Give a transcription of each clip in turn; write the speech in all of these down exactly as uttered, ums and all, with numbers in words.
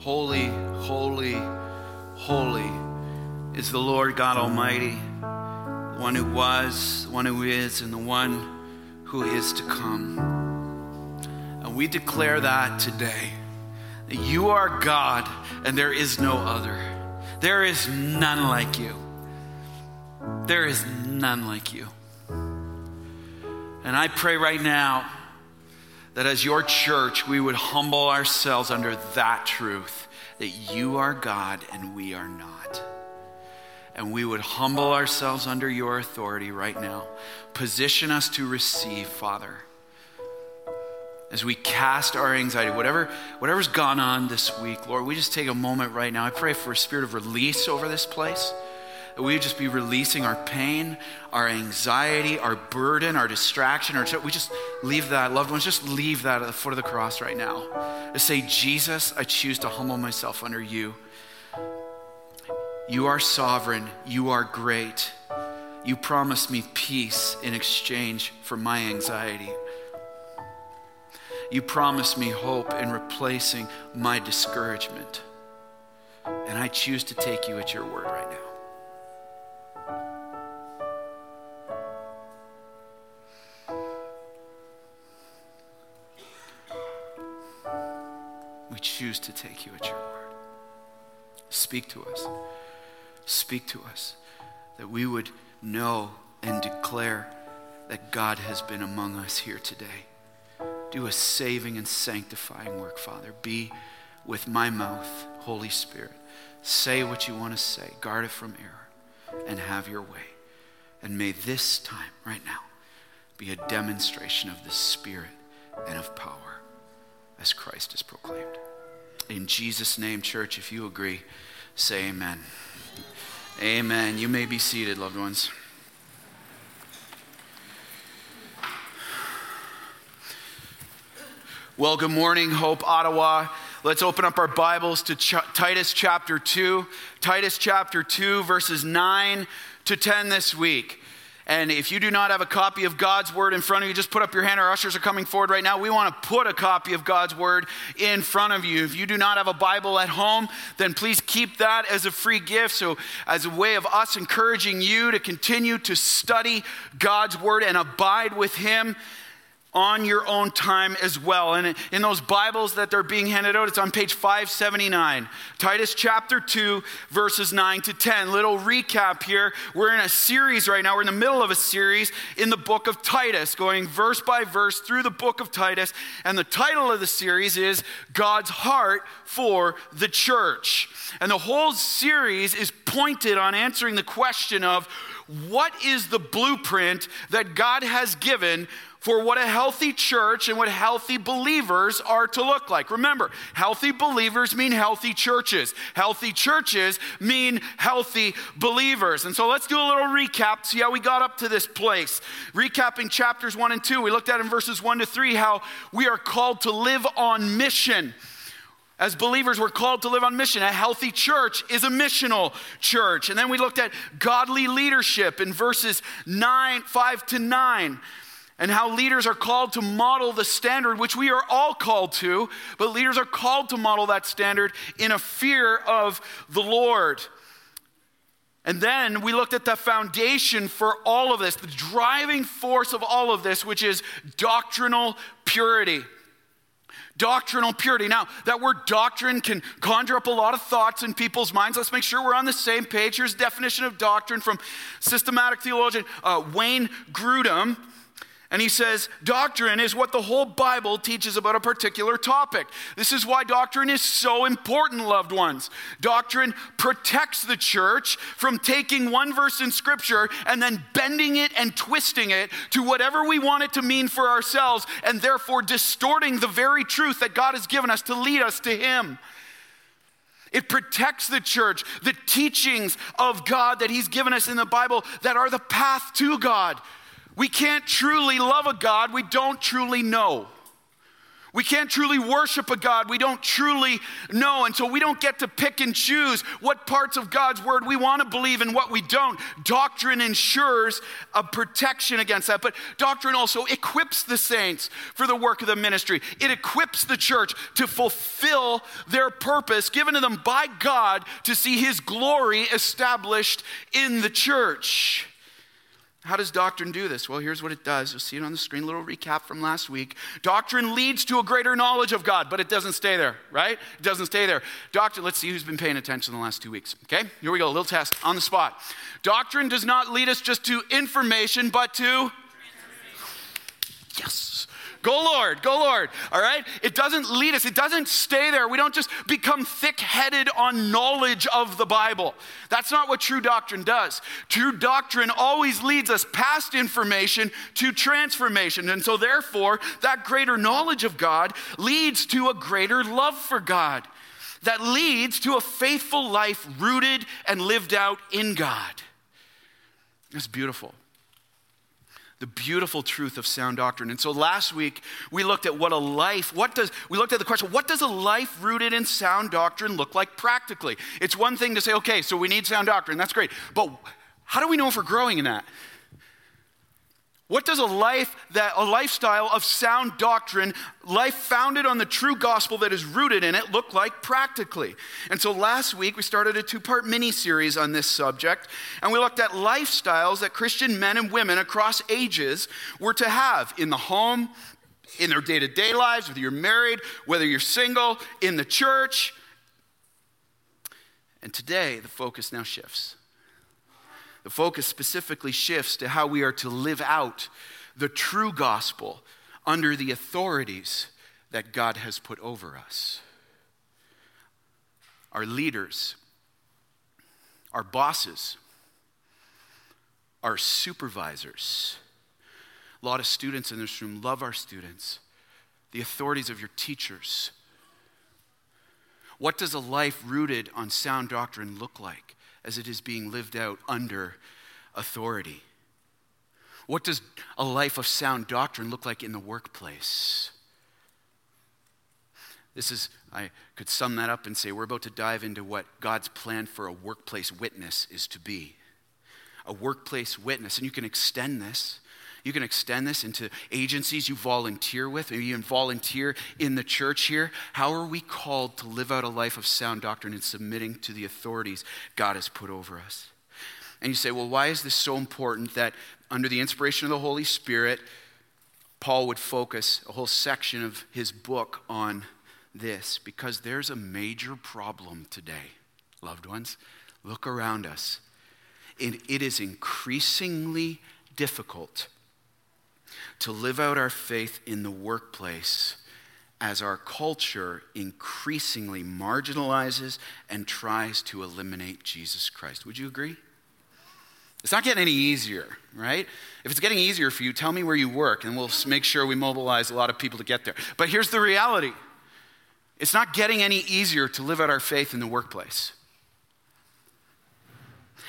Holy, holy, holy is the Lord God Almighty, the one who was, the one who is, and the one who is to come. And we declare that today, that you are God and there is no other. There is none like you. There is none like you. And I pray right now that as your church, we would humble ourselves under that truth, that you are God and we are not. And we would humble ourselves under your authority right now. Position us to receive, Father, as we cast our anxiety, whatever, whatever's gone on this week, Lord, we just take a moment right now. I pray for a spirit of release over this place. We just be releasing our pain, our anxiety, our burden, our distraction. Our we just leave that, loved ones, just leave that at the foot of the cross right now. Just say, Jesus, I choose to humble myself under you. You are sovereign. You are great. You promised me peace in exchange for my anxiety. You promised me hope in replacing my discouragement. And I choose to take you at your word right now. We choose to take you at your word. Speak to us. Speak to us that we would know and declare that God has been among us here today. Do a saving and sanctifying work, Father. Be with my mouth, Holy Spirit. Say what you want to say. Guard it from error and have your way. And may this time, right now, be a demonstration of the Spirit and of power, as Christ is proclaimed. In Jesus' name, church, if you agree, say amen. Amen. You may be seated, loved ones. Well, good morning, Hope Ottawa. Let's open up our Bibles to Ch- Titus chapter two. Titus chapter two, verses nine to ten this week. And if you do not have a copy of God's word in front of you, just put up your hand. Our ushers are coming forward right now. We want to put a copy of God's word in front of you. If you do not have a Bible at home, then please keep that as a free gift. So as a way of us encouraging you to continue to study God's word and abide with him on your own time as well. And in those Bibles that they're being handed out, it's on page five seventy-nine. Titus chapter two, verses nine to ten. Little recap here. We're in a series right now. We're in the middle of a series in the book of Titus, going verse by verse through the book of Titus. And the title of the series is God's Heart for the Church. And the whole series is pointed on answering the question of what is the blueprint that God has given for what a healthy church and what healthy believers are to look like. Remember, healthy believers mean healthy churches. Healthy churches mean healthy believers. And so let's do a little recap, see how we got up to this place. Recapping chapters one and two, we looked at in verses one to three how we are called to live on mission. As believers, we're called to live on mission. A healthy church is a missional church. And then we looked at godly leadership in verses nine, five to nine. And how leaders are called to model the standard, which we are all called to, but leaders are called to model that standard in a fear of the Lord. And then we looked at the foundation for all of this, the driving force of all of this, which is doctrinal purity. Doctrinal purity. Now, that word doctrine can conjure up a lot of thoughts in people's minds. Let's make sure we're on the same page. Here's a definition of doctrine from systematic theologian uh, Wayne Grudem. And he says, doctrine is what the whole Bible teaches about a particular topic. This is why doctrine is so important, loved ones. Doctrine protects the church from taking one verse in Scripture and then bending it and twisting it to whatever we want it to mean for ourselves, and therefore distorting the very truth that God has given us to lead us to him. It protects the church, the teachings of God that he's given us in the Bible that are the path to God. We can't truly love a God we don't truly know. We can't truly worship a God we don't truly know, and so we don't get to pick and choose what parts of God's word we want to believe and what we don't. Doctrine ensures a protection against that, but doctrine also equips the saints for the work of the ministry. It equips the church to fulfill their purpose given to them by God to see his glory established in the church. How does doctrine do this? Well, here's what it does. You'll see it on the screen, a little recap from last week. Doctrine leads to a greater knowledge of God, but it doesn't stay there, right? It doesn't stay there. Doctrine, let's see who's been paying attention the last two weeks, okay? Here we go, a little test on the spot. Doctrine does not lead us just to information, but to... Yes. Go, Lord. Go, Lord. All right? It doesn't lead us. It doesn't stay there. We don't just become thick-headed on knowledge of the Bible. That's not what true doctrine does. True doctrine always leads us past information to transformation. And so therefore, that greater knowledge of God leads to a greater love for God that leads to a faithful life rooted and lived out in God. That's beautiful. The beautiful truth of sound doctrine. And so last week, we looked at what a life, what does, we looked at the question, what does a life rooted in sound doctrine look like practically? It's one thing to say, okay, so we need sound doctrine, that's great. But how do we know if we're growing in that? What does a life, that a lifestyle of sound doctrine, life founded on the true gospel that is rooted in it, look like practically? And so last week we started a two-part mini-series on this subject, and we looked at lifestyles that Christian men and women across ages were to have in the home, in their day-to-day lives, whether you're married, whether you're single, in the church. And today the focus now shifts. The focus specifically shifts to how we are to live out the true gospel under the authorities that God has put over us. Our leaders, our bosses, our supervisors. A lot of students in this room love our students. The authorities of your teachers. What does a life rooted on sound doctrine look like as it is being lived out under authority? What does a life of sound doctrine look like in the workplace? This is, I could sum that up and say, we're about to dive into what God's plan for a workplace witness is to be. A workplace witness, and you can extend this. You can extend this into agencies you volunteer with, maybe you even volunteer in the church here. How are we called to live out a life of sound doctrine and submitting to the authorities God has put over us? And you say, well, why is this so important that under the inspiration of the Holy Spirit, Paul would focus a whole section of his book on this? Because there's a major problem today, loved ones. Look around us. It, it is increasingly difficult to live out our faith in the workplace as our culture increasingly marginalizes and tries to eliminate Jesus Christ. Would you agree? It's not getting any easier, right? If it's getting easier for you, tell me where you work and we'll make sure we mobilize a lot of people to get there. But here's the reality. It's not getting any easier to live out our faith in the workplace.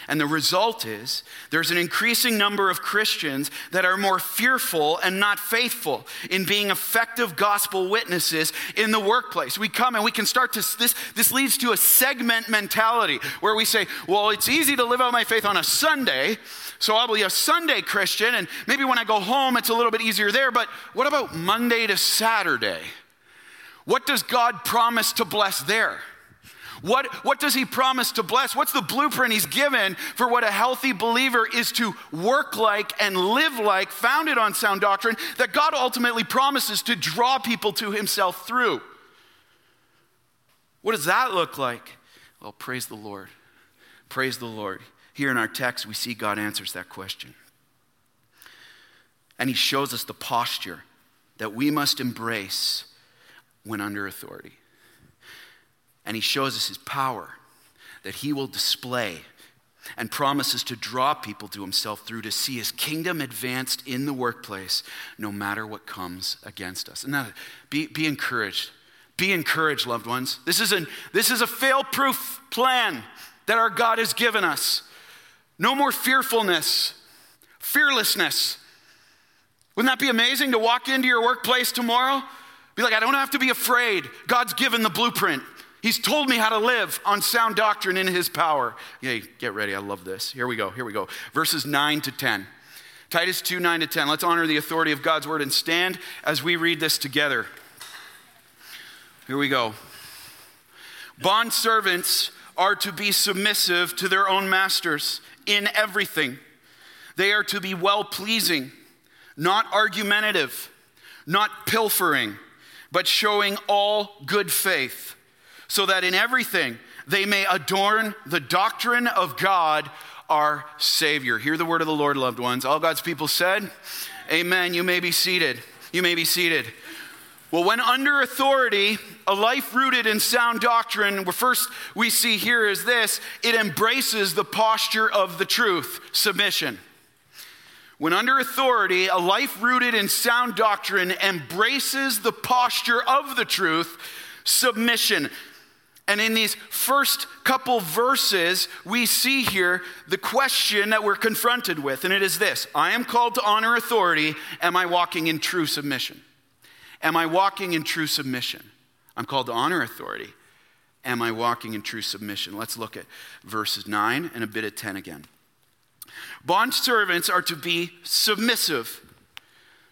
And the result is there's an increasing number of Christians that are more fearful and not faithful in being effective gospel witnesses in the workplace. We come and we can start to, this This leads to a segment mentality where we say, well, it's easy to live out my faith on a Sunday, so I'll be a Sunday Christian, and maybe when I go home it's a little bit easier there, but what about Monday to Saturday? What does God promise to bless there? What, what does he promise to bless? What's the blueprint he's given for what a healthy believer is to work like and live like, founded on sound doctrine, that God ultimately promises to draw people to himself through? What does that look like? Well, praise the Lord. Praise the Lord. Here in our text, we see God answers that question. And he shows us the posture that we must embrace when under authority. And he shows us his power that he will display and promises to draw people to himself through to see his kingdom advanced in the workplace no matter what comes against us. And now, be, be encouraged. Be encouraged, loved ones. This is, an, this is a fail-proof plan that our God has given us. No more fearfulness, fearlessness. Wouldn't that be amazing to walk into your workplace tomorrow? Be like, I don't have to be afraid. God's given the blueprint. He's told me how to live on sound doctrine in his power. Yay, get ready. I love this. Here we go. Here we go. Verses nine to ten. Titus two, nine to ten. Let's honor the authority of God's word and stand as we read this together. Here we go. Bond servants are to be submissive to their own masters in everything. They are to be well-pleasing, not argumentative, not pilfering, but showing all good faith, so that in everything they may adorn the doctrine of God, our Savior. Hear the word of the Lord, loved ones. All God's people said, amen. You may be seated. You may be seated. Well, when under authority, a life rooted in sound doctrine, first we see here is this, it embraces the posture of the truth, submission. When under authority, a life rooted in sound doctrine embraces the posture of the truth, submission. And in these first couple verses, we see here the question that we're confronted with, and it is this: I am called to honor authority. Am I walking in true submission? Am I walking in true submission? I'm called to honor authority. Am I walking in true submission? Let's look at verses nine and a bit of ten again. Bond servants are to be submissive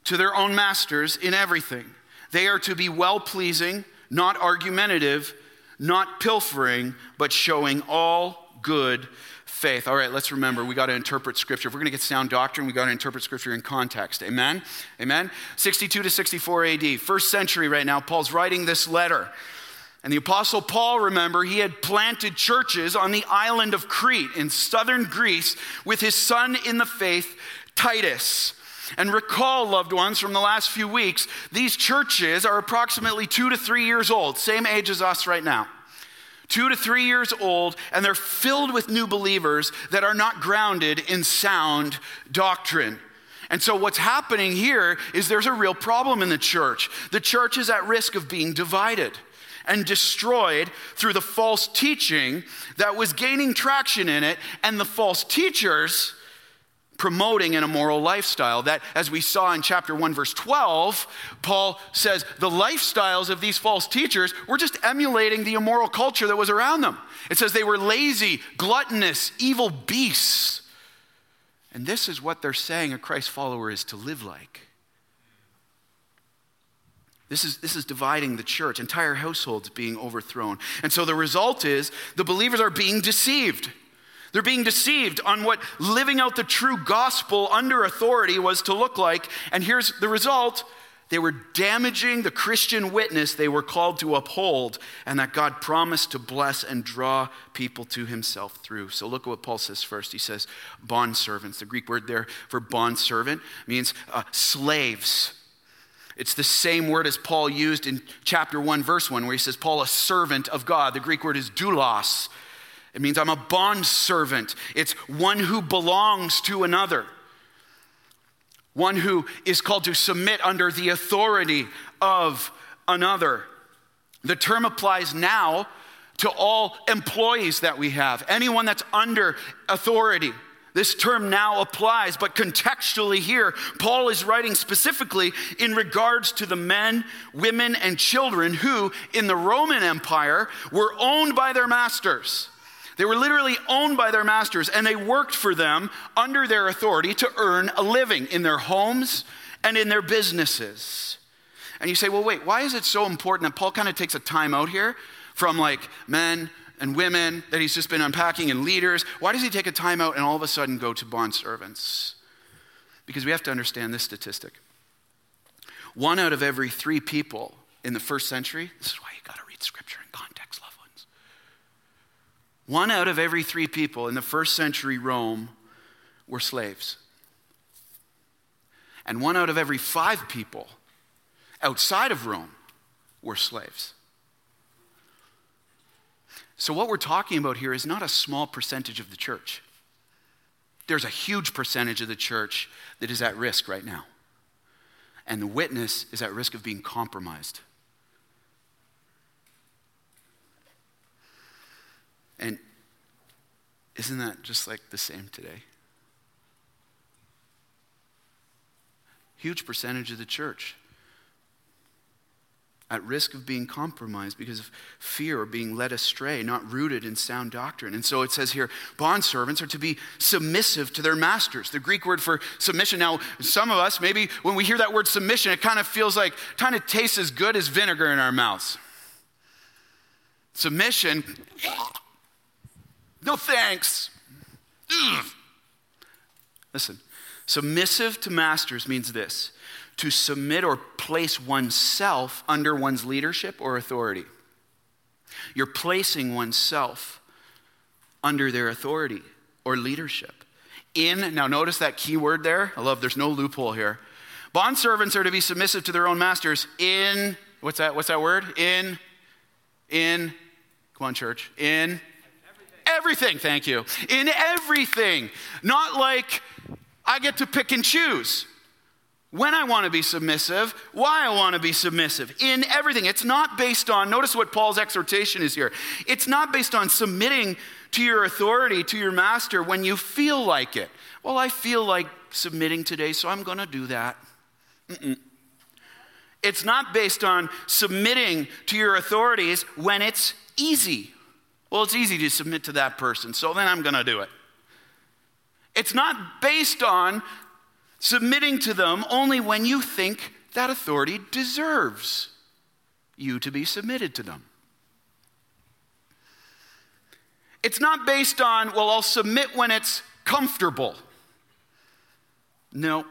to their own masters in everything. They are to be well-pleasing, not argumentative, not pilfering, but showing all good faith. All right, let's remember, we got to interpret scripture. If we're going to get sound doctrine, we got to interpret scripture in context. Amen? Amen? sixty-two to sixty-four A D, first century right now, Paul's writing this letter. And the Apostle Paul, remember, he had planted churches on the island of Crete in southern Greece with his son in the faith, Titus. And recall, loved ones, from the last few weeks, these churches are approximately two to three years old, same age as us right now. Two to three years old, and they're filled with new believers that are not grounded in sound doctrine. And so what's happening here is there's a real problem in the church. The church is at risk of being divided and destroyed through the false teaching that was gaining traction in it, and the false teachers promoting an immoral lifestyle that, as we saw in chapter one, verse twelve, Paul says the lifestyles of these false teachers were just emulating the immoral culture that was around them. It says they were lazy, gluttonous, evil beasts. And this is what they're saying a Christ follower is to live like. This is, this is dividing the church, entire households being overthrown. And so the result is the believers are being deceived. They're being deceived on what living out the true gospel under authority was to look like. And here's the result. They were damaging the Christian witness they were called to uphold and that God promised to bless and draw people to himself through. So look at what Paul says first. He says, bondservants. The Greek word there for bondservant means uh, slaves. It's the same word as Paul used in chapter one, verse one, where he says, Paul, a servant of God. The Greek word is doulos. It means I'm a bondservant. It's one who belongs to another. One who is called to submit under the authority of another. The term applies now to all employees that we have. Anyone that's under authority. This term now applies, but contextually here, Paul is writing specifically in regards to the men, women, and children who, in the Roman Empire, were owned by their masters. They were literally owned by their masters, and they worked for them under their authority to earn a living in their homes and in their businesses. And you say, well, wait, why is it so important that Paul kind of takes a time out here from like men and women that he's just been unpacking and leaders? Why does he take a time out and all of a sudden go to bondservants? Because we have to understand this statistic. One out of every three people in the first century, this is why you gotta read scripture in context, loved ones. One out of every three people in the first century Rome were slaves. And one out of every five people outside of Rome were slaves. So what we're talking about here is not a small percentage of the church. There's a huge percentage of the church that is at risk right now. And the witness is at risk of being compromised. And isn't that just like the same today? Huge percentage of the church at risk of being compromised because of fear or being led astray, not rooted in sound doctrine. And so it says here, bondservants are to be submissive to their masters. The Greek word for submission. Now, some of us, maybe when we hear that word submission, it kind of feels like, kind of tastes as good as vinegar in our mouths. Submission, no thanks. Ugh. Listen, submissive to masters means this: to submit or place oneself under one's leadership or authority. You're placing oneself under their authority or leadership. In, now notice that key word there. I love, there's no loophole here. Bondservants are to be submissive to their own masters in, what's that, what's that word? In, in, come on church, in everything, thank you. In everything. Not like I get to pick and choose when I want to be submissive, why I want to be submissive. In everything. It's not based on, notice what Paul's exhortation is here. It's not based on submitting to your authority, to your master when you feel like it. Well, I feel like submitting today, so I'm going to do that. Mm-mm. It's not based on submitting to your authorities when it's easy. Well, it's easy to submit to that person, so then I'm going to do it. It's not based on submitting to them only when you think that authority deserves you to be submitted to them. It's not based on, well, I'll submit when it's comfortable. No.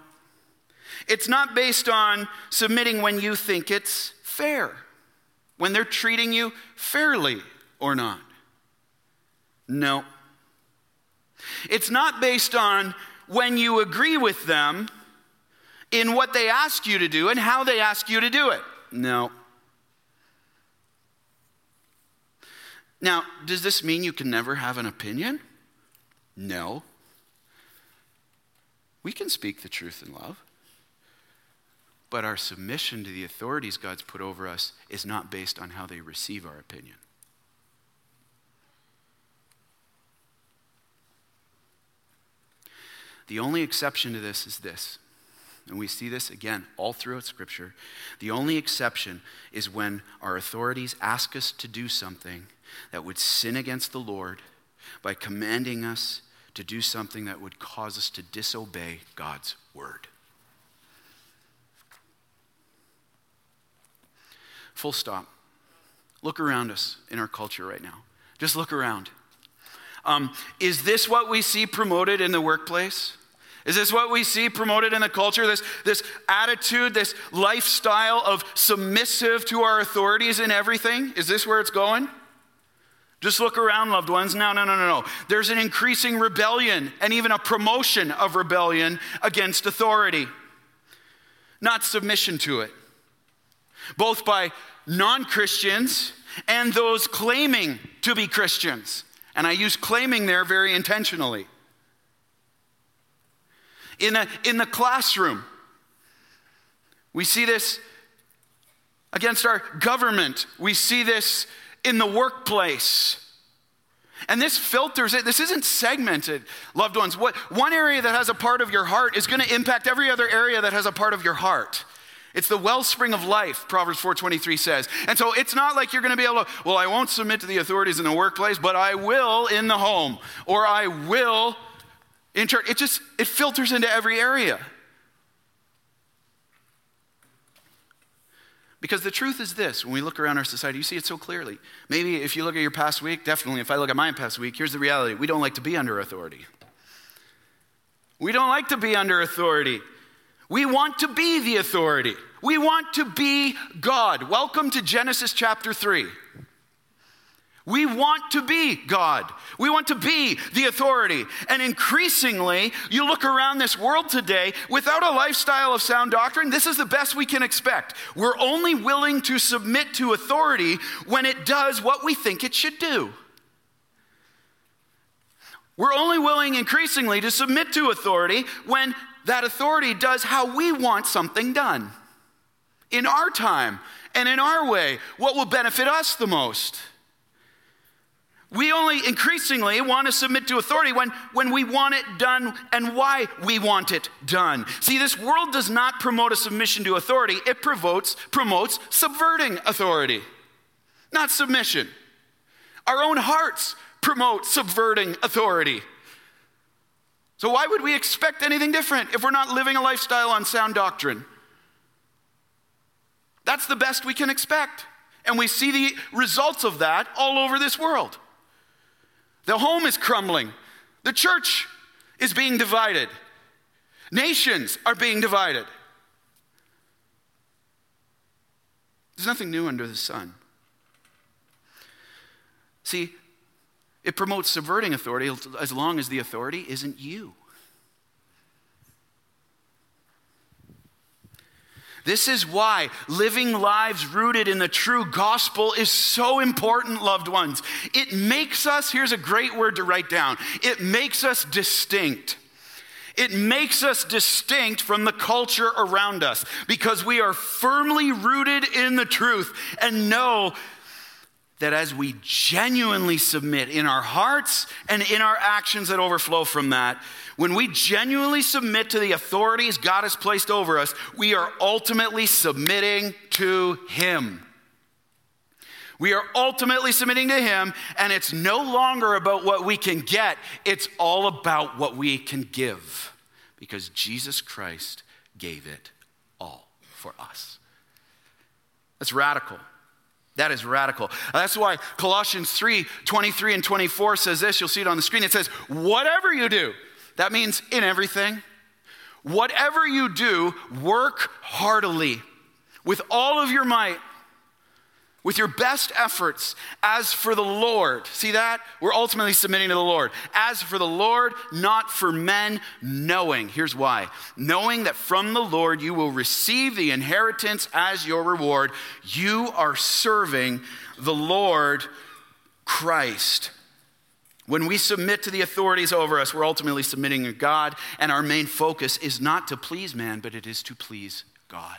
It's not based on submitting when you think it's fair, when they're treating you fairly or not. No. It's not based on when you agree with them in what they ask you to do and how they ask you to do it. No. Now, does this mean you can never have an opinion? No. We can speak the truth in love, but our submission to the authorities God's put over us is not based on how they receive our opinion. The only exception to this is this, and we see this again all throughout Scripture. The only exception is when our authorities ask us to do something that would sin against the Lord by commanding us to do something that would cause us to disobey God's word. Full stop. Look around us in our culture right now. Just look around. Um, is this what we see promoted in the workplace? Is this what we see promoted in the culture? This, this attitude, this lifestyle of submissive to our authorities in everything? Is this where it's going? Just look around, loved ones. No, no, no, no, no. There's an increasing rebellion and even a promotion of rebellion against authority, not submission to it, both by non-Christians and those claiming to be Christians. And I use claiming there very intentionally. In, a, in the classroom, we see this against our government. We see this in the workplace. And this filters it. This isn't segmented, loved ones. What, one area that has a part of your heart is going to impact every other area that has a part of your heart. It's the wellspring of life, Proverbs four twenty-three says. And so it's not like you're going to be able to, well, I won't submit to the authorities in the workplace, but I will in the home, or I will in church. It just, it filters into every area. Because the truth is this, when we look around our society, you see it so clearly. Maybe if you look at your past week, definitely if I look at my past week, here's the reality. We don't like to be under authority. We don't like to be under authority. We want to be the authority. We want to be God. Welcome to Genesis chapter three. We want to be God. We want to be the authority. And increasingly, you look around this world today, without a lifestyle of sound doctrine, this is the best we can expect. We're only willing to submit to authority when it does what we think it should do. We're only willing increasingly to submit to authority when that authority does how we want something done in our time and in our way, what will benefit us the most. We only increasingly want to submit to authority when, when we want it done and why we want it done. See, this world does not promote a submission to authority. It promotes, promotes subverting authority, not submission. Our own hearts promote subverting authority. So why would we expect anything different if we're not living a lifestyle on sound doctrine? That's the best we can expect. And we see the results of that all over this world. The home is crumbling. The church is being divided. Nations are being divided. There's nothing new under the sun. See, it promotes subverting authority as long as the authority isn't you. This is why living lives rooted in the true gospel is so important, loved ones. It makes us, here's a great word to write down, it makes us distinct. It makes us distinct from the culture around us because we are firmly rooted in the truth and know that as we genuinely submit in our hearts and in our actions that overflow from that, when we genuinely submit to the authorities God has placed over us, we are ultimately submitting to Him. We are ultimately submitting to Him, and it's no longer about what we can get. It's all about what we can give, because Jesus Christ gave it all for us. That's radical. That is radical. That's why Colossians three, twenty-three and twenty-four says this. You'll see it on the screen. It says, whatever you do, that means in everything, whatever you do, work heartily with all of your might, with your best efforts, as for the Lord. See that? We're ultimately submitting to the Lord. As for the Lord, not for men, knowing. Here's why. Knowing that from the Lord you will receive the inheritance as your reward. You are serving the Lord Christ. When we submit to the authorities over us, we're ultimately submitting to God, and our main focus is not to please man, but it is to please God.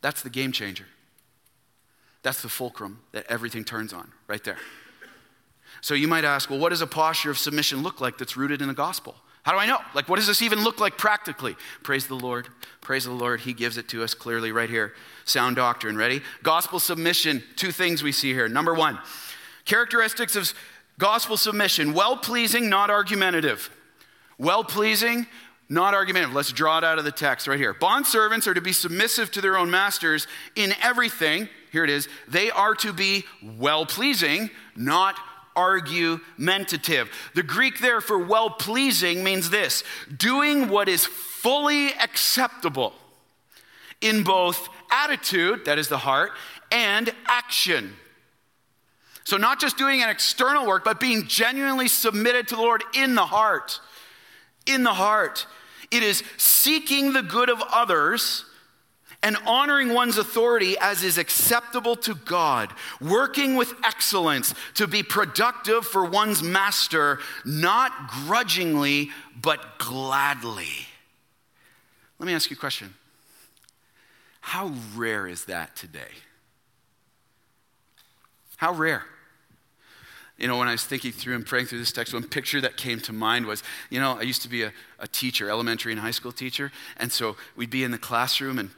That's the game changer. That's the fulcrum that everything turns on, right there. So you might ask, well, what does a posture of submission look like that's rooted in the gospel? How do I know? Like, what does this even look like practically? Praise the Lord. Praise the Lord. He gives it to us clearly right here. Sound doctrine. Ready? Gospel submission. Two things we see here. Number one, characteristics of gospel submission. Well-pleasing, not argumentative. Well-pleasing, not argumentative. Let's draw it out of the text right here. Bondservants are to be submissive to their own masters in everything. Here it is. They are to be well-pleasing, not argumentative. The Greek there for well-pleasing means this: doing what is fully acceptable in both attitude, that is the heart, and action. So not just doing an external work, but being genuinely submitted to the Lord in the heart. In the heart. It is seeking the good of others and honoring one's authority as is acceptable to God, working with excellence to be productive for one's master, not grudgingly, but gladly. Let me ask you a question. How rare is that today? How rare? You know, when I was thinking through and praying through this text, one picture that came to mind was, you know, I used to be a, a teacher, elementary and high school teacher, and so we'd be in the classroom, and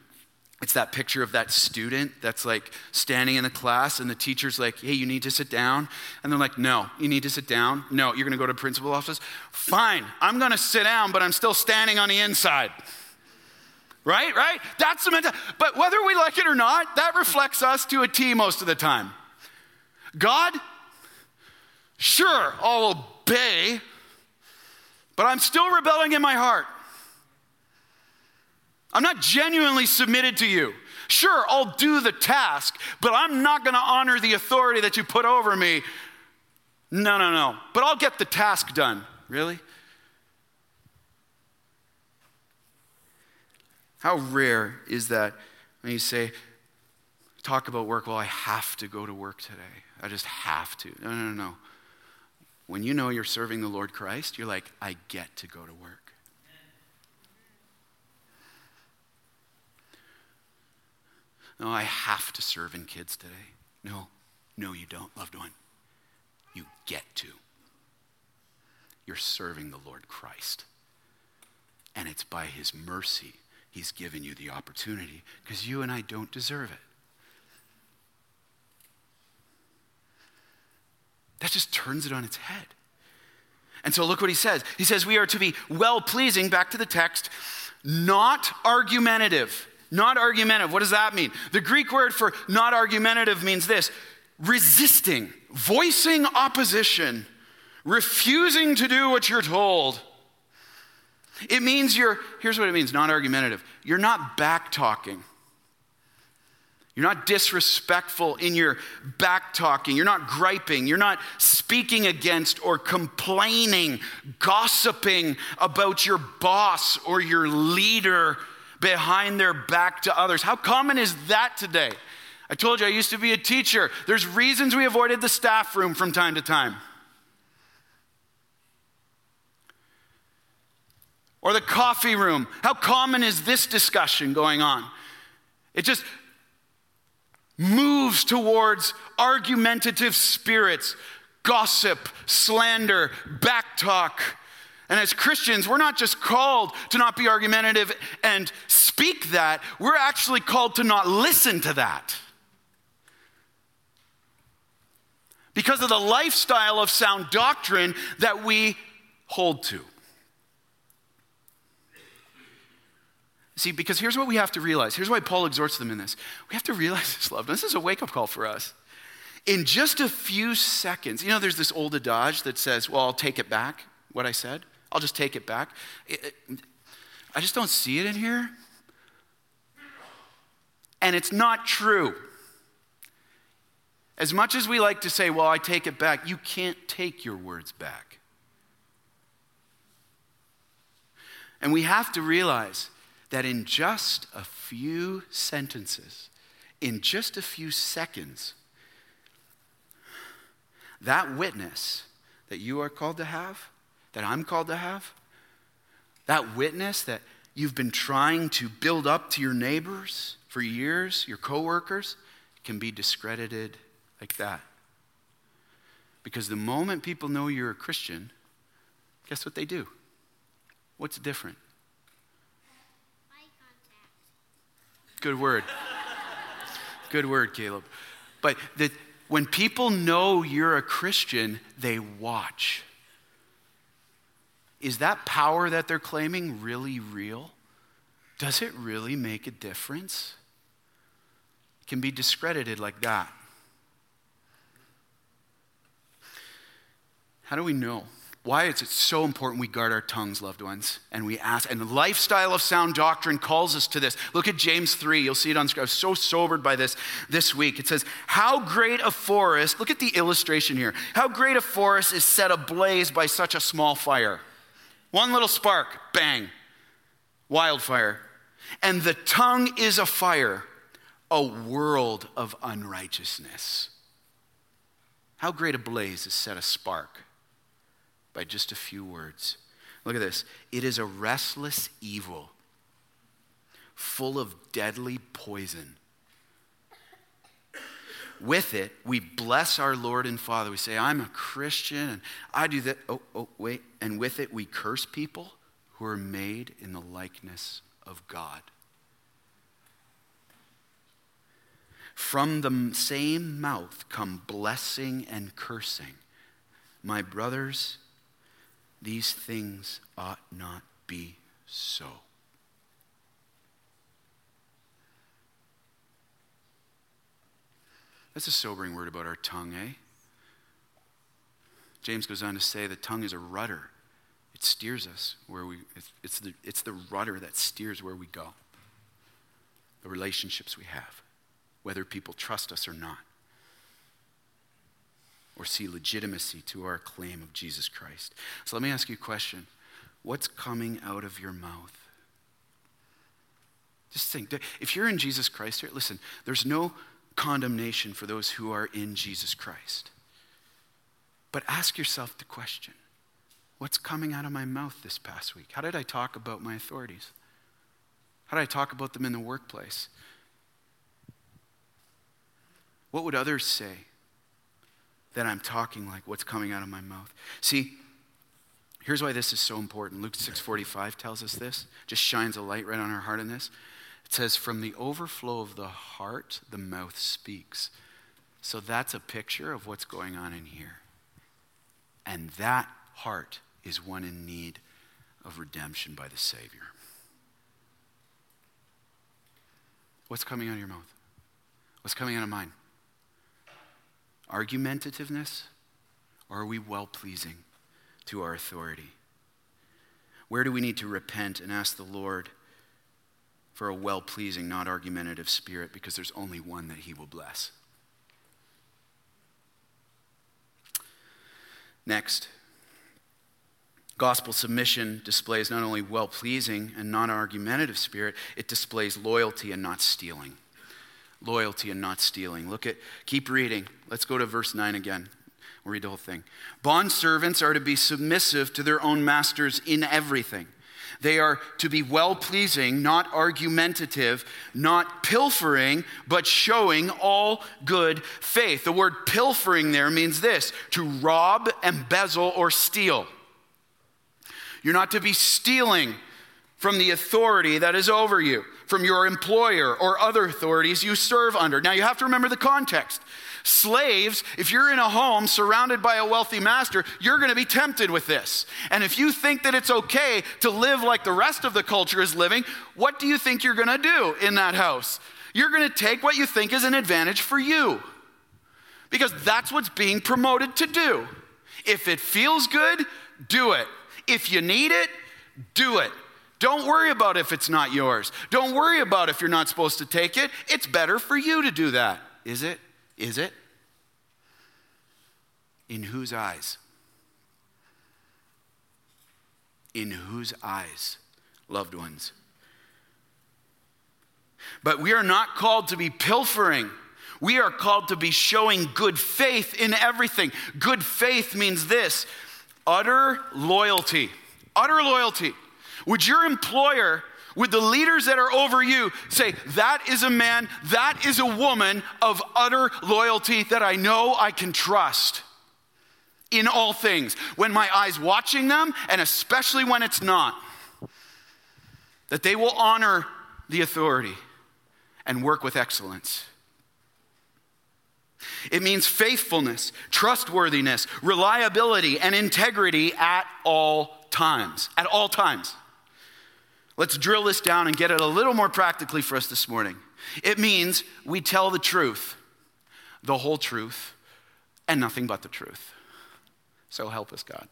it's that picture of that student that's like standing in the class, and the teacher's like, hey, you need to sit down. And they're like, no, you need to sit down. No, you're gonna go to principal's office. Fine, I'm gonna sit down, but I'm still standing on the inside. Right, right? That's the mentality. But whether we like it or not, that reflects us to a T most of the time. God, sure, I'll obey, but I'm still rebelling in my heart. I'm not genuinely submitted to you. Sure, I'll do the task, but I'm not going to honor the authority that you put over me. No, no, no. But I'll get the task done. Really? How rare is that when you say, talk about work, well, I have to go to work today. I just have to. No, no, no, no. When you know you're serving the Lord Christ, you're like, I get to go to work. No, I have to serve in kids today. No, No, you don't, loved one. You get to. You're serving the Lord Christ. And it's by his mercy he's given you the opportunity, because you and I don't deserve it. That just turns it on its head. And so look what he says. He says we are to be well-pleasing, back to the text, not argumentative. Not argumentative. What does that mean? The Greek word for not argumentative means this: resisting, voicing opposition, refusing to do what you're told. It means you're, here's what it means, not argumentative. You're not back-talking. You're not disrespectful in your back-talking. You're not griping. You're not speaking against or complaining, gossiping about your boss or your leader behind their back to others. How common is that today? I told you I used to be a teacher. There's reasons we avoided the staff room from time to time. Or the coffee room. How common is this discussion going on? It just moves towards argumentative spirits, gossip, slander, backtalk. And as Christians, we're not just called to not be argumentative and speak that. We're actually called to not listen to that. Because of the lifestyle of sound doctrine that we hold to. See, because here's what we have to realize. Here's why Paul exhorts them in this. We have to realize this, love. This is a wake-up call for us. In just a few seconds, you know, there's this old adage that says, well, I'll take it back, what I said. I'll just take it back. It, it, I just don't see it in here. And it's not true. As much as we like to say, well, I take it back, you can't take your words back. And we have to realize that in just a few sentences, in just a few seconds, that witness that you are called to have, that I'm called to have, that witness that you've been trying to build up to your neighbors for years, your coworkers, can be discredited like that. Because the moment people know you're a Christian, guess what they do? What's different? Good word. Good word, Caleb. But the, when people know you're a Christian, they watch. Is that power that they're claiming really real? Does it really make a difference? It can be discredited like that. How do we know? Why is it so important we guard our tongues, loved ones, and we ask? And the lifestyle of sound doctrine calls us to this. Look at James three. You'll see it on screen. I was so sobered by this this week. It says, how great a forest, look at the illustration here. How great a forest is set ablaze by such a small fire. One little spark, bang, wildfire. And the tongue is a fire, a world of unrighteousness. How great a blaze is set a spark by just a few words. Look at this. It is a restless evil, full of deadly poison. With it, we bless our Lord and Father. We say, I'm a Christian, and I do that. Oh, oh, wait. And with it, we curse people who are made in the likeness of God. From the same mouth come blessing and cursing. My brothers, these things ought not be so. That's a sobering word about our tongue, eh? James goes on to say the tongue is a rudder. It steers us where we, it's, it's, the, it's the rudder that steers where we go. The relationships we have, whether people trust us or not, or see legitimacy to our claim of Jesus Christ. So let me ask you a question. What's coming out of your mouth? Just think, if you're in Jesus Christ here, listen, there's no condemnation for those who are in Jesus Christ. But ask yourself the question, what's coming out of my mouth this past week? How did I talk about my authorities? How did I talk about them in the workplace? What would others say? that I'm talking like what's coming out of my mouth. See, here's why this is so important. Luke six forty-five tells us this, just shines a light right on our heart in this. It says, from the overflow of the heart, the mouth speaks. So that's a picture of what's going on in here. And that heart is one in need of redemption by the Savior. What's coming out of your mouth? What's coming out of mine? Argumentativeness? Or are we well-pleasing to our authority? Where do we need to repent and ask the Lord for a well-pleasing, not argumentative spirit? Because there's only one that he will bless. Next, gospel submission displays not only well-pleasing and non-argumentative spirit, it displays loyalty and not stealing. Loyalty and not stealing. Look at, keep reading. Let's go to verse nine again. We'll read the whole thing. Bondservants are to be submissive to their own masters in everything. They are to be well-pleasing, not argumentative, not pilfering, but showing all good faith. The word pilfering there means this, to rob, embezzle, or steal. You're not to be stealing from the authority that is over you, from your employer or other authorities you serve under. Now you have to remember the context. Slaves, if you're in a home surrounded by a wealthy master, you're going to be tempted with this. And if you think that it's okay to live like the rest of the culture is living, what do you think you're going to do in that house? You're going to take what you think is an advantage for you, because that's what's being promoted to do. If it feels good, do it. If you need it, do it. Don't worry about if it's not yours. Don't worry about if you're not supposed to take it. It's better for you to do that. Is it? Is it? In whose eyes? In whose eyes, loved ones? But we are not called to be pilfering. We are called to be showing good faith in everything. Good faith means this, utter loyalty. Utter loyalty. Would your employer, would the leaders that are over you say, that is a man, that is a woman of utter loyalty that I know I can trust in all things, when my eye's watching them, and especially when it's not, that they will honor the authority and work with excellence. It means faithfulness, trustworthiness, reliability, and integrity at all times, at all times. Let's drill this down and get it a little more practically for us this morning. It means we tell the truth, the whole truth, and nothing but the truth. So help us, God.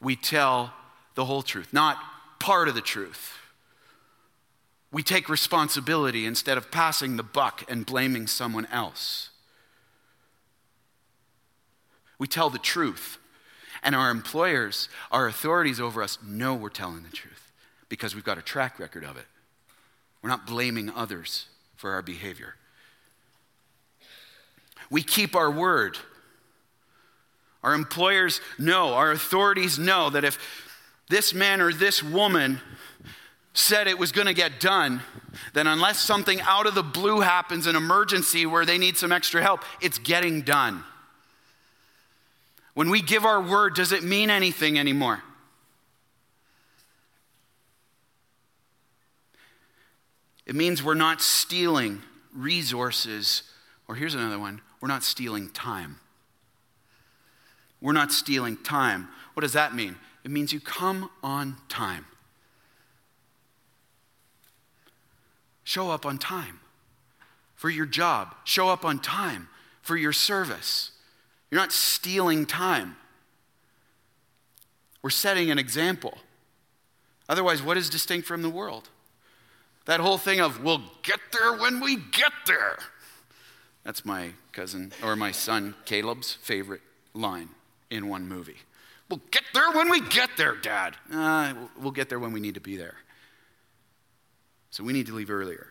We tell the whole truth, not part of the truth. We take responsibility instead of passing the buck and blaming someone else. We tell the truth. And our employers, our authorities over us, know we're telling the truth because we've got a track record of it. We're not blaming others for our behavior. We keep our word. Our employers know, our authorities know that if this man or this woman said it was going to get done, then unless something out of the blue happens, an emergency where they need some extra help, it's getting done. When we give our word, does it mean anything anymore? It means we're not stealing resources, or here's another one, we're not stealing time. We're not stealing time. What does that mean? It means you come on time. Show up on time for your job. Show up on time for your service. You're not stealing time. We're setting an example. Otherwise, what is distinct from the world? That whole thing of, we'll get there when we get there. That's my cousin, or my son Caleb's favorite line in one movie. We'll get there when we get there, Dad. Uh, we'll get there when we need to be there. So we need to leave earlier.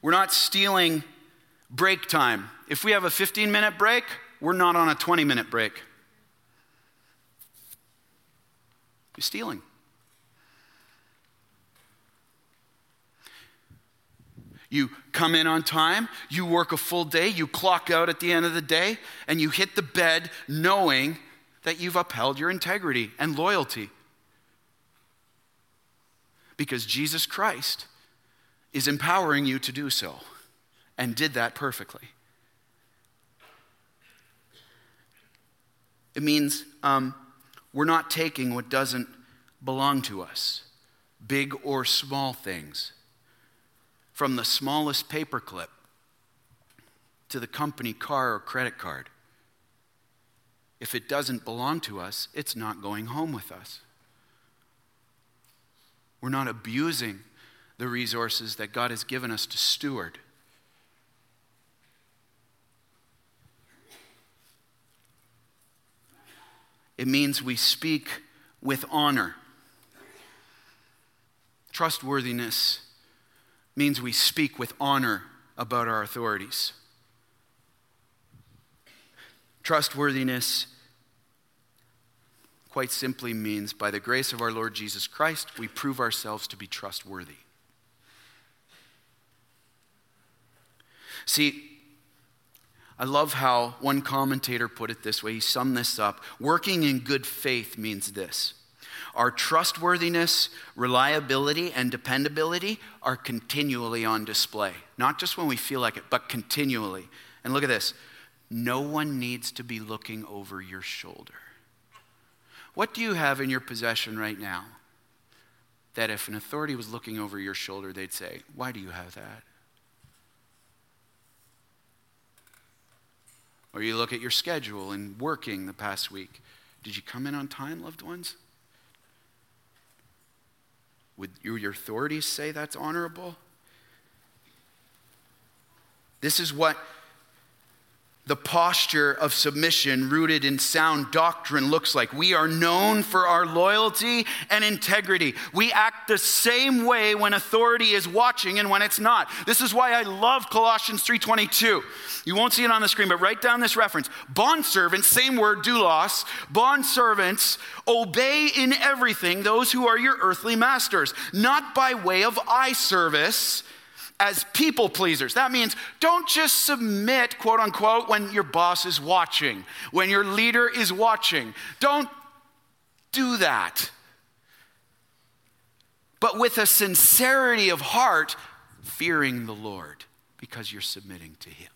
We're not stealing break time. If we have a fifteen-minute break, we're not on a twenty-minute break. You're stealing. You come in on time, you work a full day, you clock out at the end of the day, and you hit the bed knowing that you've upheld your integrity and loyalty. Because Jesus Christ is empowering you to do so, and did that perfectly. It means um, we're not taking what doesn't belong to us, big or small things. From the smallest paperclip to the company car or credit card. If it doesn't belong to us, it's not going home with us. We're not abusing the resources that God has given us to steward. It means we speak with honor. Trustworthiness means we speak with honor about our authorities. Trustworthiness quite simply means by the grace of our Lord Jesus Christ, we prove ourselves to be trustworthy. See, I love how one commentator put it this way. He summed this up. Working in good faith means this. Our trustworthiness, reliability, and dependability are continually on display. Not just when we feel like it, but continually. And look at this. No one needs to be looking over your shoulder. What do you have in your possession right now that if an authority was looking over your shoulder, they'd say, why do you have that? Or you look at your schedule and working the past week. Did you come in on time, loved ones? Would your authorities say that's honorable? This is what the posture of submission rooted in sound doctrine looks like. We are known for our loyalty and integrity. We act the same way when authority is watching and when it's not. This is why I love Colossians three twenty-two. You won't see it on the screen, but write down this reference. Bondservants, same word, doulos. Bondservants, obey in everything those who are your earthly masters, not by way of eye service, as people pleasers. That means don't just submit, quote unquote, when your boss is watching, when your leader is watching. Don't do that. But with a sincerity of heart, fearing the Lord, because you're submitting to Him.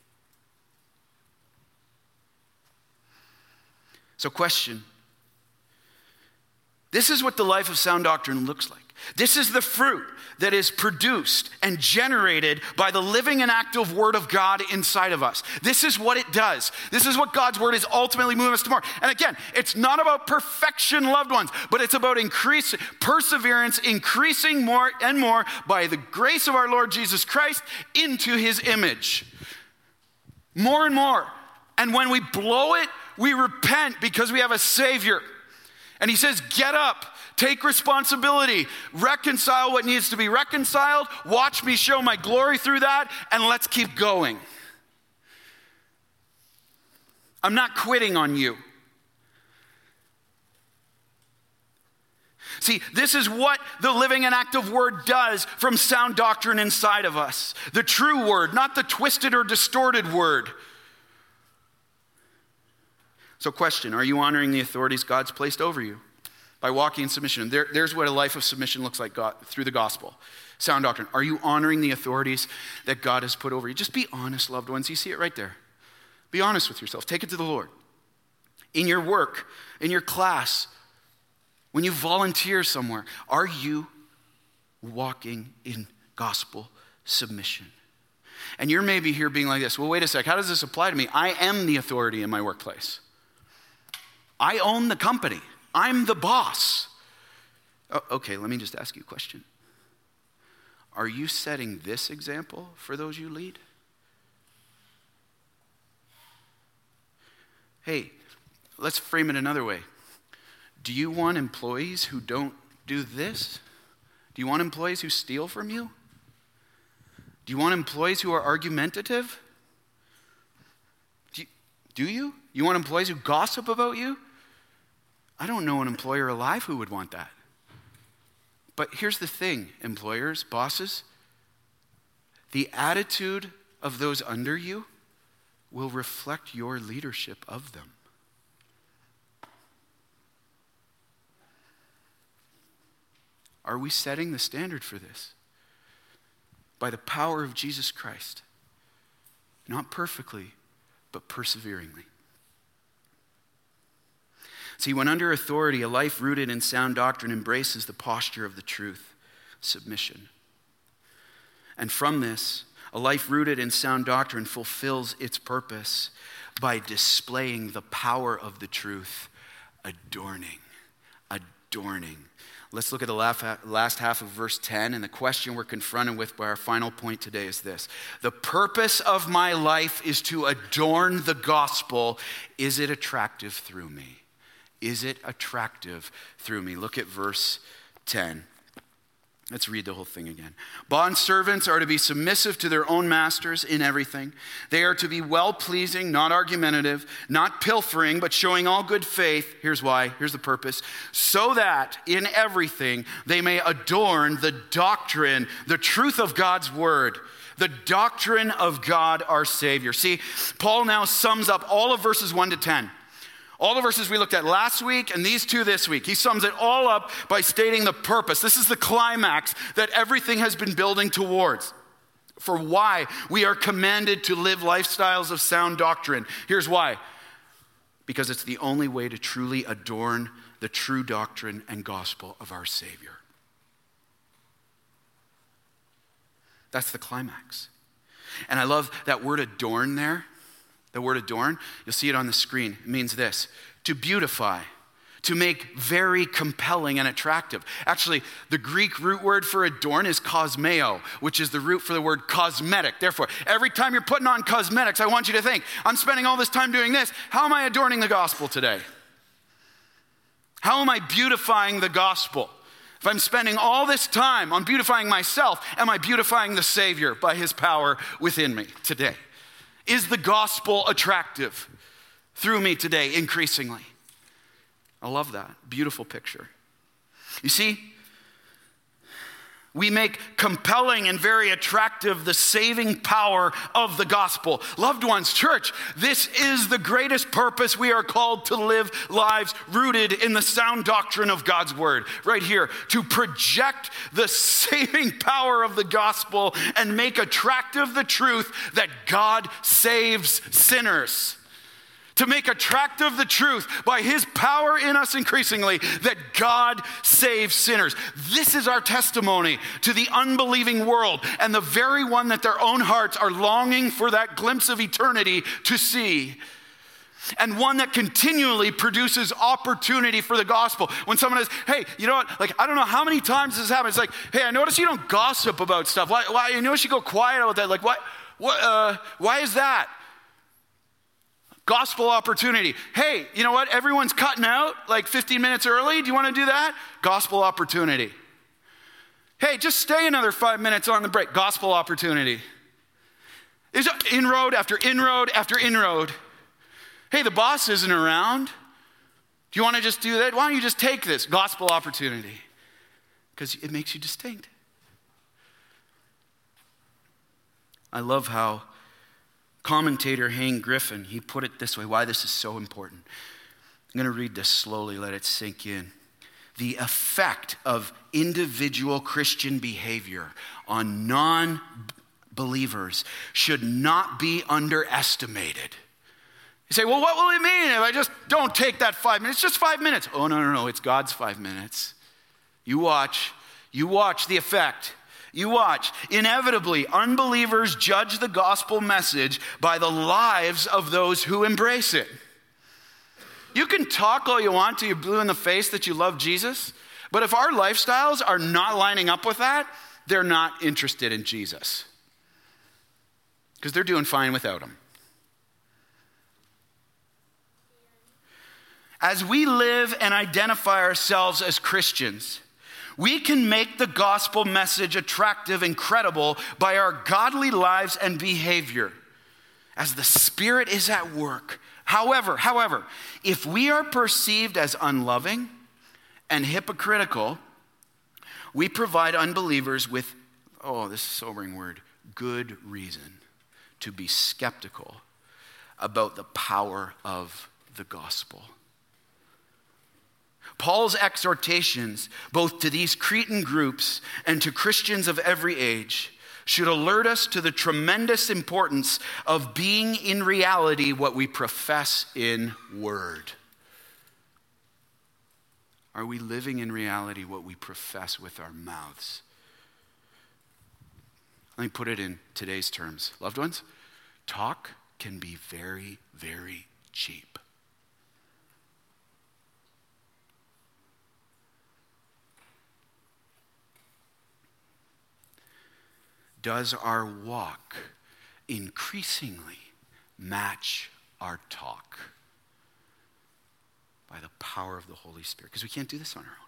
So, question. This is what the life of sound doctrine looks like. This is the fruit that is produced and generated by the living and active Word of God inside of us. This is what it does. This is what God's Word is ultimately moving us to more. And again, it's not about perfection, loved ones, but it's about increase, perseverance, increasing more and more by the grace of our Lord Jesus Christ into His image. More and more. And when we blow it, we repent because we have a Savior. And He says, get up. Take responsibility, reconcile what needs to be reconciled, watch me show my glory through that, and let's keep going. I'm not quitting on you. See, this is what the living and active Word does from sound doctrine inside of us. The true Word, not the twisted or distorted Word. So question, are you honoring the authorities God's placed over you? By walking in submission. There, there's what a life of submission looks like God, through the gospel. Sound doctrine. Are you honoring the authorities that God has put over you? Just be honest, loved ones. You see it right there. Be honest with yourself. Take it to the Lord. In your work, in your class, when you volunteer somewhere, are you walking in gospel submission? And you're maybe here being like this, well, wait a sec, how does this apply to me? I am the authority in my workplace. I own the company. I'm the boss. Oh, okay, let me just ask you a question. Are you setting this example for those you lead? Hey, let's frame it another way. Do you want employees who don't do this? Do you want employees who steal from you? Do you want employees who are argumentative? Do you? Do you? You want employees who gossip about you? I don't know an employer alive who would want that. But here's the thing, employers, bosses, the attitude of those under you will reflect your leadership of them. Are we setting the standard for this? By the power of Jesus Christ, not perfectly, but perseveringly. See, when under authority, a life rooted in sound doctrine embraces the posture of the truth, submission. And from this, a life rooted in sound doctrine fulfills its purpose by displaying the power of the truth, adorning, adorning. Let's look at the last half of verse ten, and the question we're confronted with by our final point today is this. The purpose of my life is to adorn the gospel. Is it attractive through me? Is it attractive through me? Look at verse ten. Let's read the whole thing again. Bondservants are to be submissive to their own masters in everything. They are to be well-pleasing, not argumentative, not pilfering, but showing all good faith. Here's why. Here's the purpose. So that in everything they may adorn the doctrine, the truth of God's word, the doctrine of God our Savior. See, Paul now sums up all of verses one to ten. All the verses we looked at last week and these two this week. He sums it all up by stating the purpose. This is the climax that everything has been building towards, for why we are commanded to live lifestyles of sound doctrine. Here's why. Because it's the only way to truly adorn the true doctrine and gospel of our Savior. That's the climax. And I love that word adorn there. The word adorn, you'll see it on the screen, it means this: to beautify, to make very compelling and attractive. Actually, the Greek root word for adorn is kosmeo, which is the root for the word cosmetic. Therefore, every time you're putting on cosmetics, I want you to think, I'm spending all this time doing this. How am I adorning the gospel today? How am I beautifying the gospel? If I'm spending all this time on beautifying myself, am I beautifying the Savior by his power within me today? Is the gospel attractive through me today increasingly? I love that. Beautiful picture. You see, we make compelling and very attractive the saving power of the gospel. Loved ones, church, this is the greatest purpose. We are called to live lives rooted in the sound doctrine of God's word. Right here, to project the saving power of the gospel and make attractive the truth that God saves sinners. To make attractive the truth by his power in us increasingly that God saves sinners. This is our testimony to the unbelieving world and the very one that their own hearts are longing for that glimpse of eternity to see. And one that continually produces opportunity for the gospel. When someone says, hey, you know what? Like, I don't know how many times this has happened. It's like, hey, I notice you don't gossip about stuff. Why, why I notice you go quiet about that. Like, what, what, uh, why is that? Gospel opportunity. Hey, you know what? Everyone's cutting out like fifteen minutes early. Do you want to do that? Gospel opportunity. Hey, just stay another five minutes on the break. Gospel opportunity. There's inroad after inroad after inroad. Hey, the boss isn't around. Do you want to just do that? Why don't you just take this? Gospel opportunity. Because it makes you distinct. I love how commentator Hayne Griffin, he put it this way, why this is so important. I'm going to read this slowly, let it sink in. The effect of individual Christian behavior on non-believers should not be underestimated. You say, well, what will it mean if I just don't take that five minutes? It's just five minutes. Oh, no, no, no, it's God's five minutes. You watch, you watch the effect. You watch. Inevitably, unbelievers judge the gospel message by the lives of those who embrace it. You can talk all you want till you're blue in the face that you love Jesus, but if our lifestyles are not lining up with that, they're not interested in Jesus. Because they're doing fine without him. As we live and identify ourselves as Christians, we can make the gospel message attractive and credible by our godly lives and behavior as the Spirit is at work. However, however, if we are perceived as unloving and hypocritical, we provide unbelievers with, oh, this is a sobering word, good reason to be skeptical about the power of the gospel. Paul's exhortations, both to these Cretan groups and to Christians of every age, should alert us to the tremendous importance of being in reality what we profess in word. Are we living in reality what we profess with our mouths? Let me put it in today's terms. Loved ones, talk can be very, very cheap. Does our walk increasingly match our talk by the power of the Holy Spirit? Because we can't do this on our own.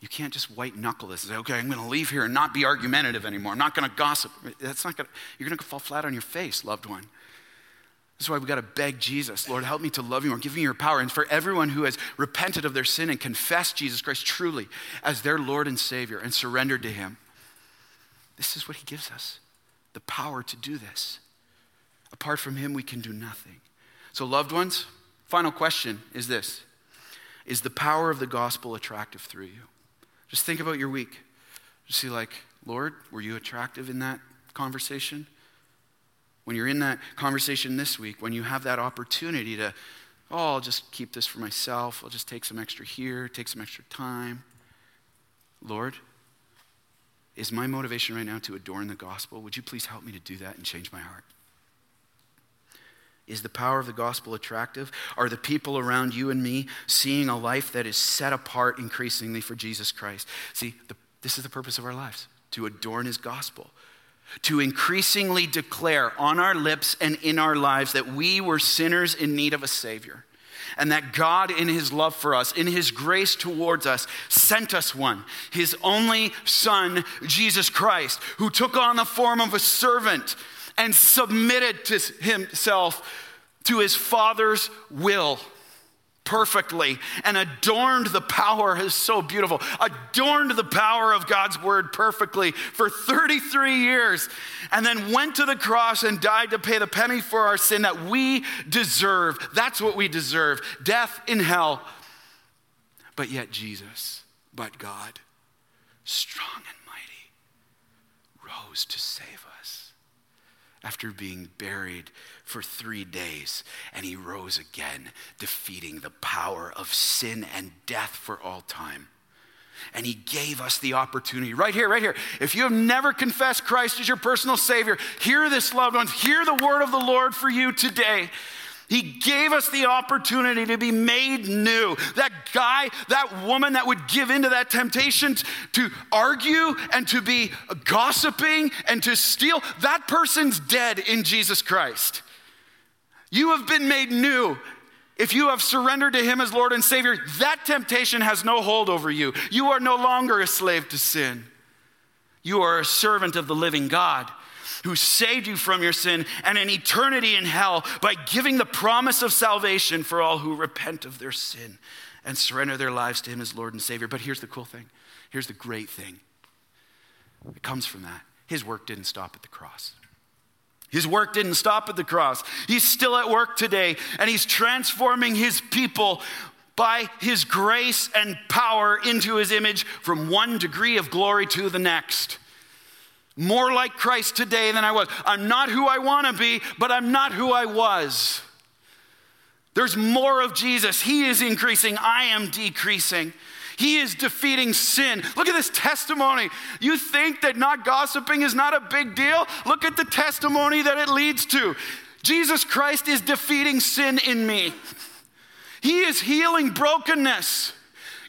You can't just white knuckle this and say, okay, I'm going to leave here and not be argumentative anymore. I'm not going to gossip. That's not going to, you're going to fall flat on your face, loved one. That's why we got to beg Jesus, Lord, help me to love you more. Give me your power. And for everyone who has repented of their sin and confessed Jesus Christ truly as their Lord and Savior and surrendered to him, this is what he gives us, the power to do this. Apart from him, we can do nothing. So loved ones, final question is this. Is the power of the gospel attractive through you? Just think about your week. Just see like, Lord, were you attractive in that conversation? When you're in that conversation this week, when you have that opportunity to, oh, I'll just keep this for myself. I'll just take some extra here, take some extra time. Lord, is my motivation right now to adorn the gospel? Would you please help me to do that and change my heart? Is the power of the gospel attractive? Are the people around you and me seeing a life that is set apart increasingly for Jesus Christ? See, the, this is the purpose of our lives, to adorn his gospel, to increasingly declare on our lips and in our lives that we were sinners in need of a Savior, and that God in his love for us, in his grace towards us, sent us one, his only son, Jesus Christ, who took on the form of a servant and submitted to himself to his Father's will perfectly and adorned the power, is so beautiful, adorned the power of God's word perfectly for thirty-three years and then went to the cross and died to pay the penalty for our sin that we deserve. That's what we deserve, death in hell. But yet Jesus, but God, strong and mighty, rose to save us after being buried for three days, and he rose again, defeating the power of sin and death for all time. And he gave us the opportunity, right here, right here. If you have never confessed Christ as your personal Savior, hear this, loved ones, hear the word of the Lord for you today. He gave us the opportunity to be made new. That guy, that woman that would give into that temptation to argue and to be gossiping and to steal, that person's dead in Jesus Christ. You have been made new. If you have surrendered to him as Lord and Savior, that temptation has no hold over you. You are no longer a slave to sin. You are a servant of the living God, who saved you from your sin and an eternity in hell by giving the promise of salvation for all who repent of their sin and surrender their lives to him as Lord and Savior. But here's the cool thing. Here's the great thing. It comes from that. His work didn't stop at the cross. His work didn't stop at the cross. He's still at work today, and he's transforming his people by his grace and power into his image from one degree of glory to the next. More like Christ today than I was. I'm not who I want to be, but I'm not who I was. There's more of Jesus. He is increasing. I am decreasing. He is defeating sin. Look at this testimony. You think that not gossiping is not a big deal? Look at the testimony that it leads to. Jesus Christ is defeating sin in me. He is healing brokenness.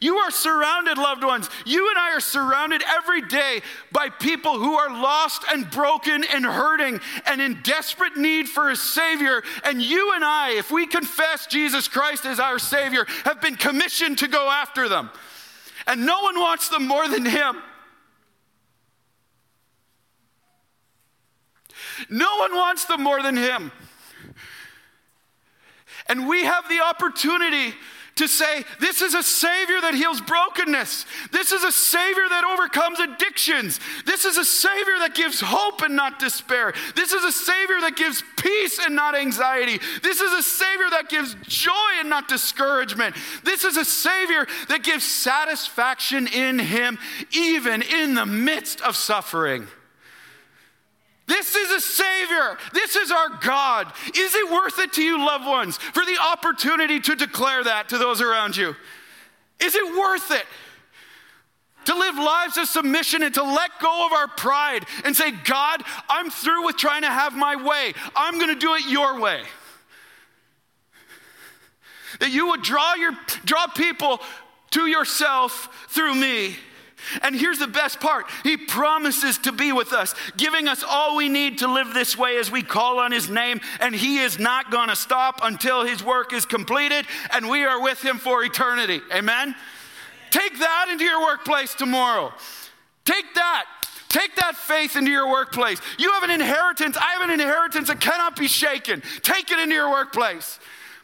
You are surrounded, loved ones. You and I are surrounded every day by people who are lost and broken and hurting and in desperate need for a Savior. And you and I, if we confess Jesus Christ as our Savior, have been commissioned to go after them. And no one wants them more than him. No one wants them more than him. And we have the opportunity to say, this is a Savior that heals brokenness. This is a Savior that overcomes addictions. This is a Savior that gives hope and not despair. This is a Savior that gives peace and not anxiety. This is a Savior that gives joy and not discouragement. This is a Savior that gives satisfaction in Him, even in the midst of suffering. This is a Savior. This is our God. Is it worth it to you, loved ones, for the opportunity to declare that to those around you? Is it worth it to live lives of submission and to let go of our pride and say, God, I'm through with trying to have my way. I'm going to do it your way. That you would draw your draw people to yourself through me. And here's the best part. He promises to be with us, giving us all we need to live this way as we call on His name. And He is not going to stop until His work is completed and we are with Him for eternity. Amen? Amen. Take that into your workplace tomorrow. Take that. Take that faith into your workplace. You have an inheritance. I have an inheritance that cannot be shaken. Take it into your workplace.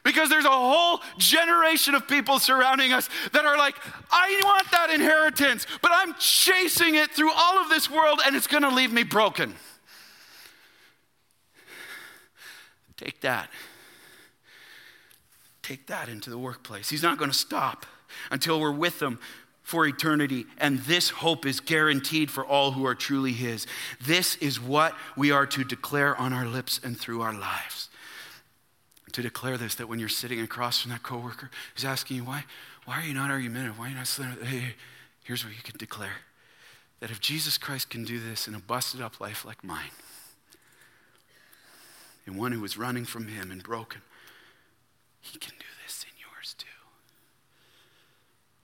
Because there's a whole generation of people surrounding us that are like, I want that inheritance, but I'm chasing it through all of this world and it's going to leave me broken. Take that. Take that into the workplace. He's not going to stop until we're with Him for eternity, and this hope is guaranteed for all who are truly His. This is what we are to declare on our lips and through our lives. To declare this, that when you're sitting across from that coworker who's asking you, why, why are you not argumentative? Why are you not slanderous? Hey, here's what you can declare. That if Jesus Christ can do this in a busted up life like mine, and one who was running from Him and broken, He can do this in yours too.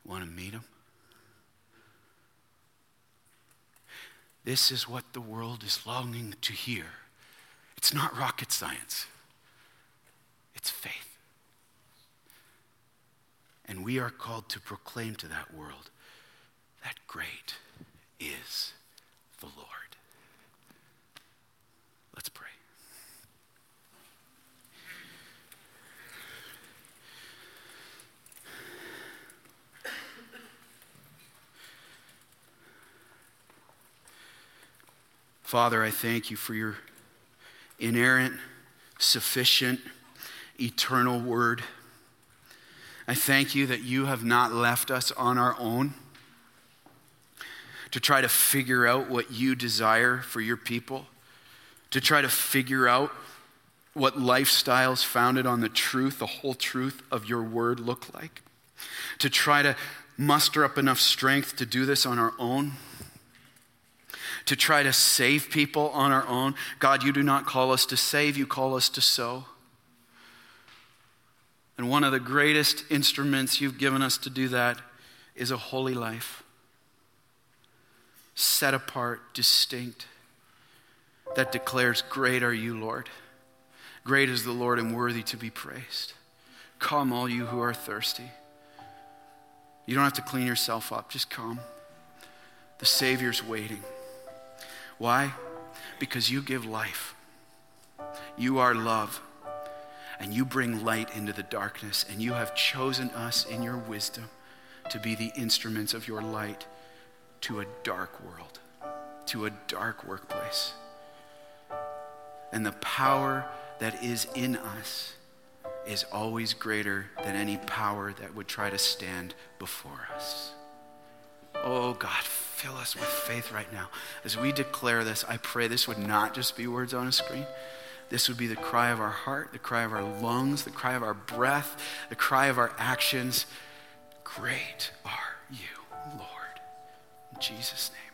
Want to meet Him? This is what the world is longing to hear. It's not rocket science. It's faith. And we are called to proclaim to that world that great is the Lord. Let's pray. Father, I thank You for Your inerrant, sufficient, eternal word. I thank You that You have not left us on our own to try to figure out what You desire for Your people, to try to figure out what lifestyles founded on the truth, the whole truth of Your word look like, to try to muster up enough strength to do this on our own, to try to save people on our own. God, You do not call us to save, You call us to sow. And one of the greatest instruments You've given us to do that is a holy life, set apart, distinct, that declares, great are You, Lord. Great is the Lord and worthy to be praised. Come, all you who are thirsty. You don't have to clean yourself up, just come. The Savior's waiting. Why? Because You give life. You are love. And You bring light into the darkness, and You have chosen us in Your wisdom to be the instruments of Your light to a dark world, to a dark workplace. And the power that is in us is always greater than any power that would try to stand before us. Oh God, fill us with faith right now. As we declare this, I pray this would not just be words on a screen. This would be the cry of our heart, the cry of our lungs, the cry of our breath, the cry of our actions. Great are You, Lord. In Jesus' name.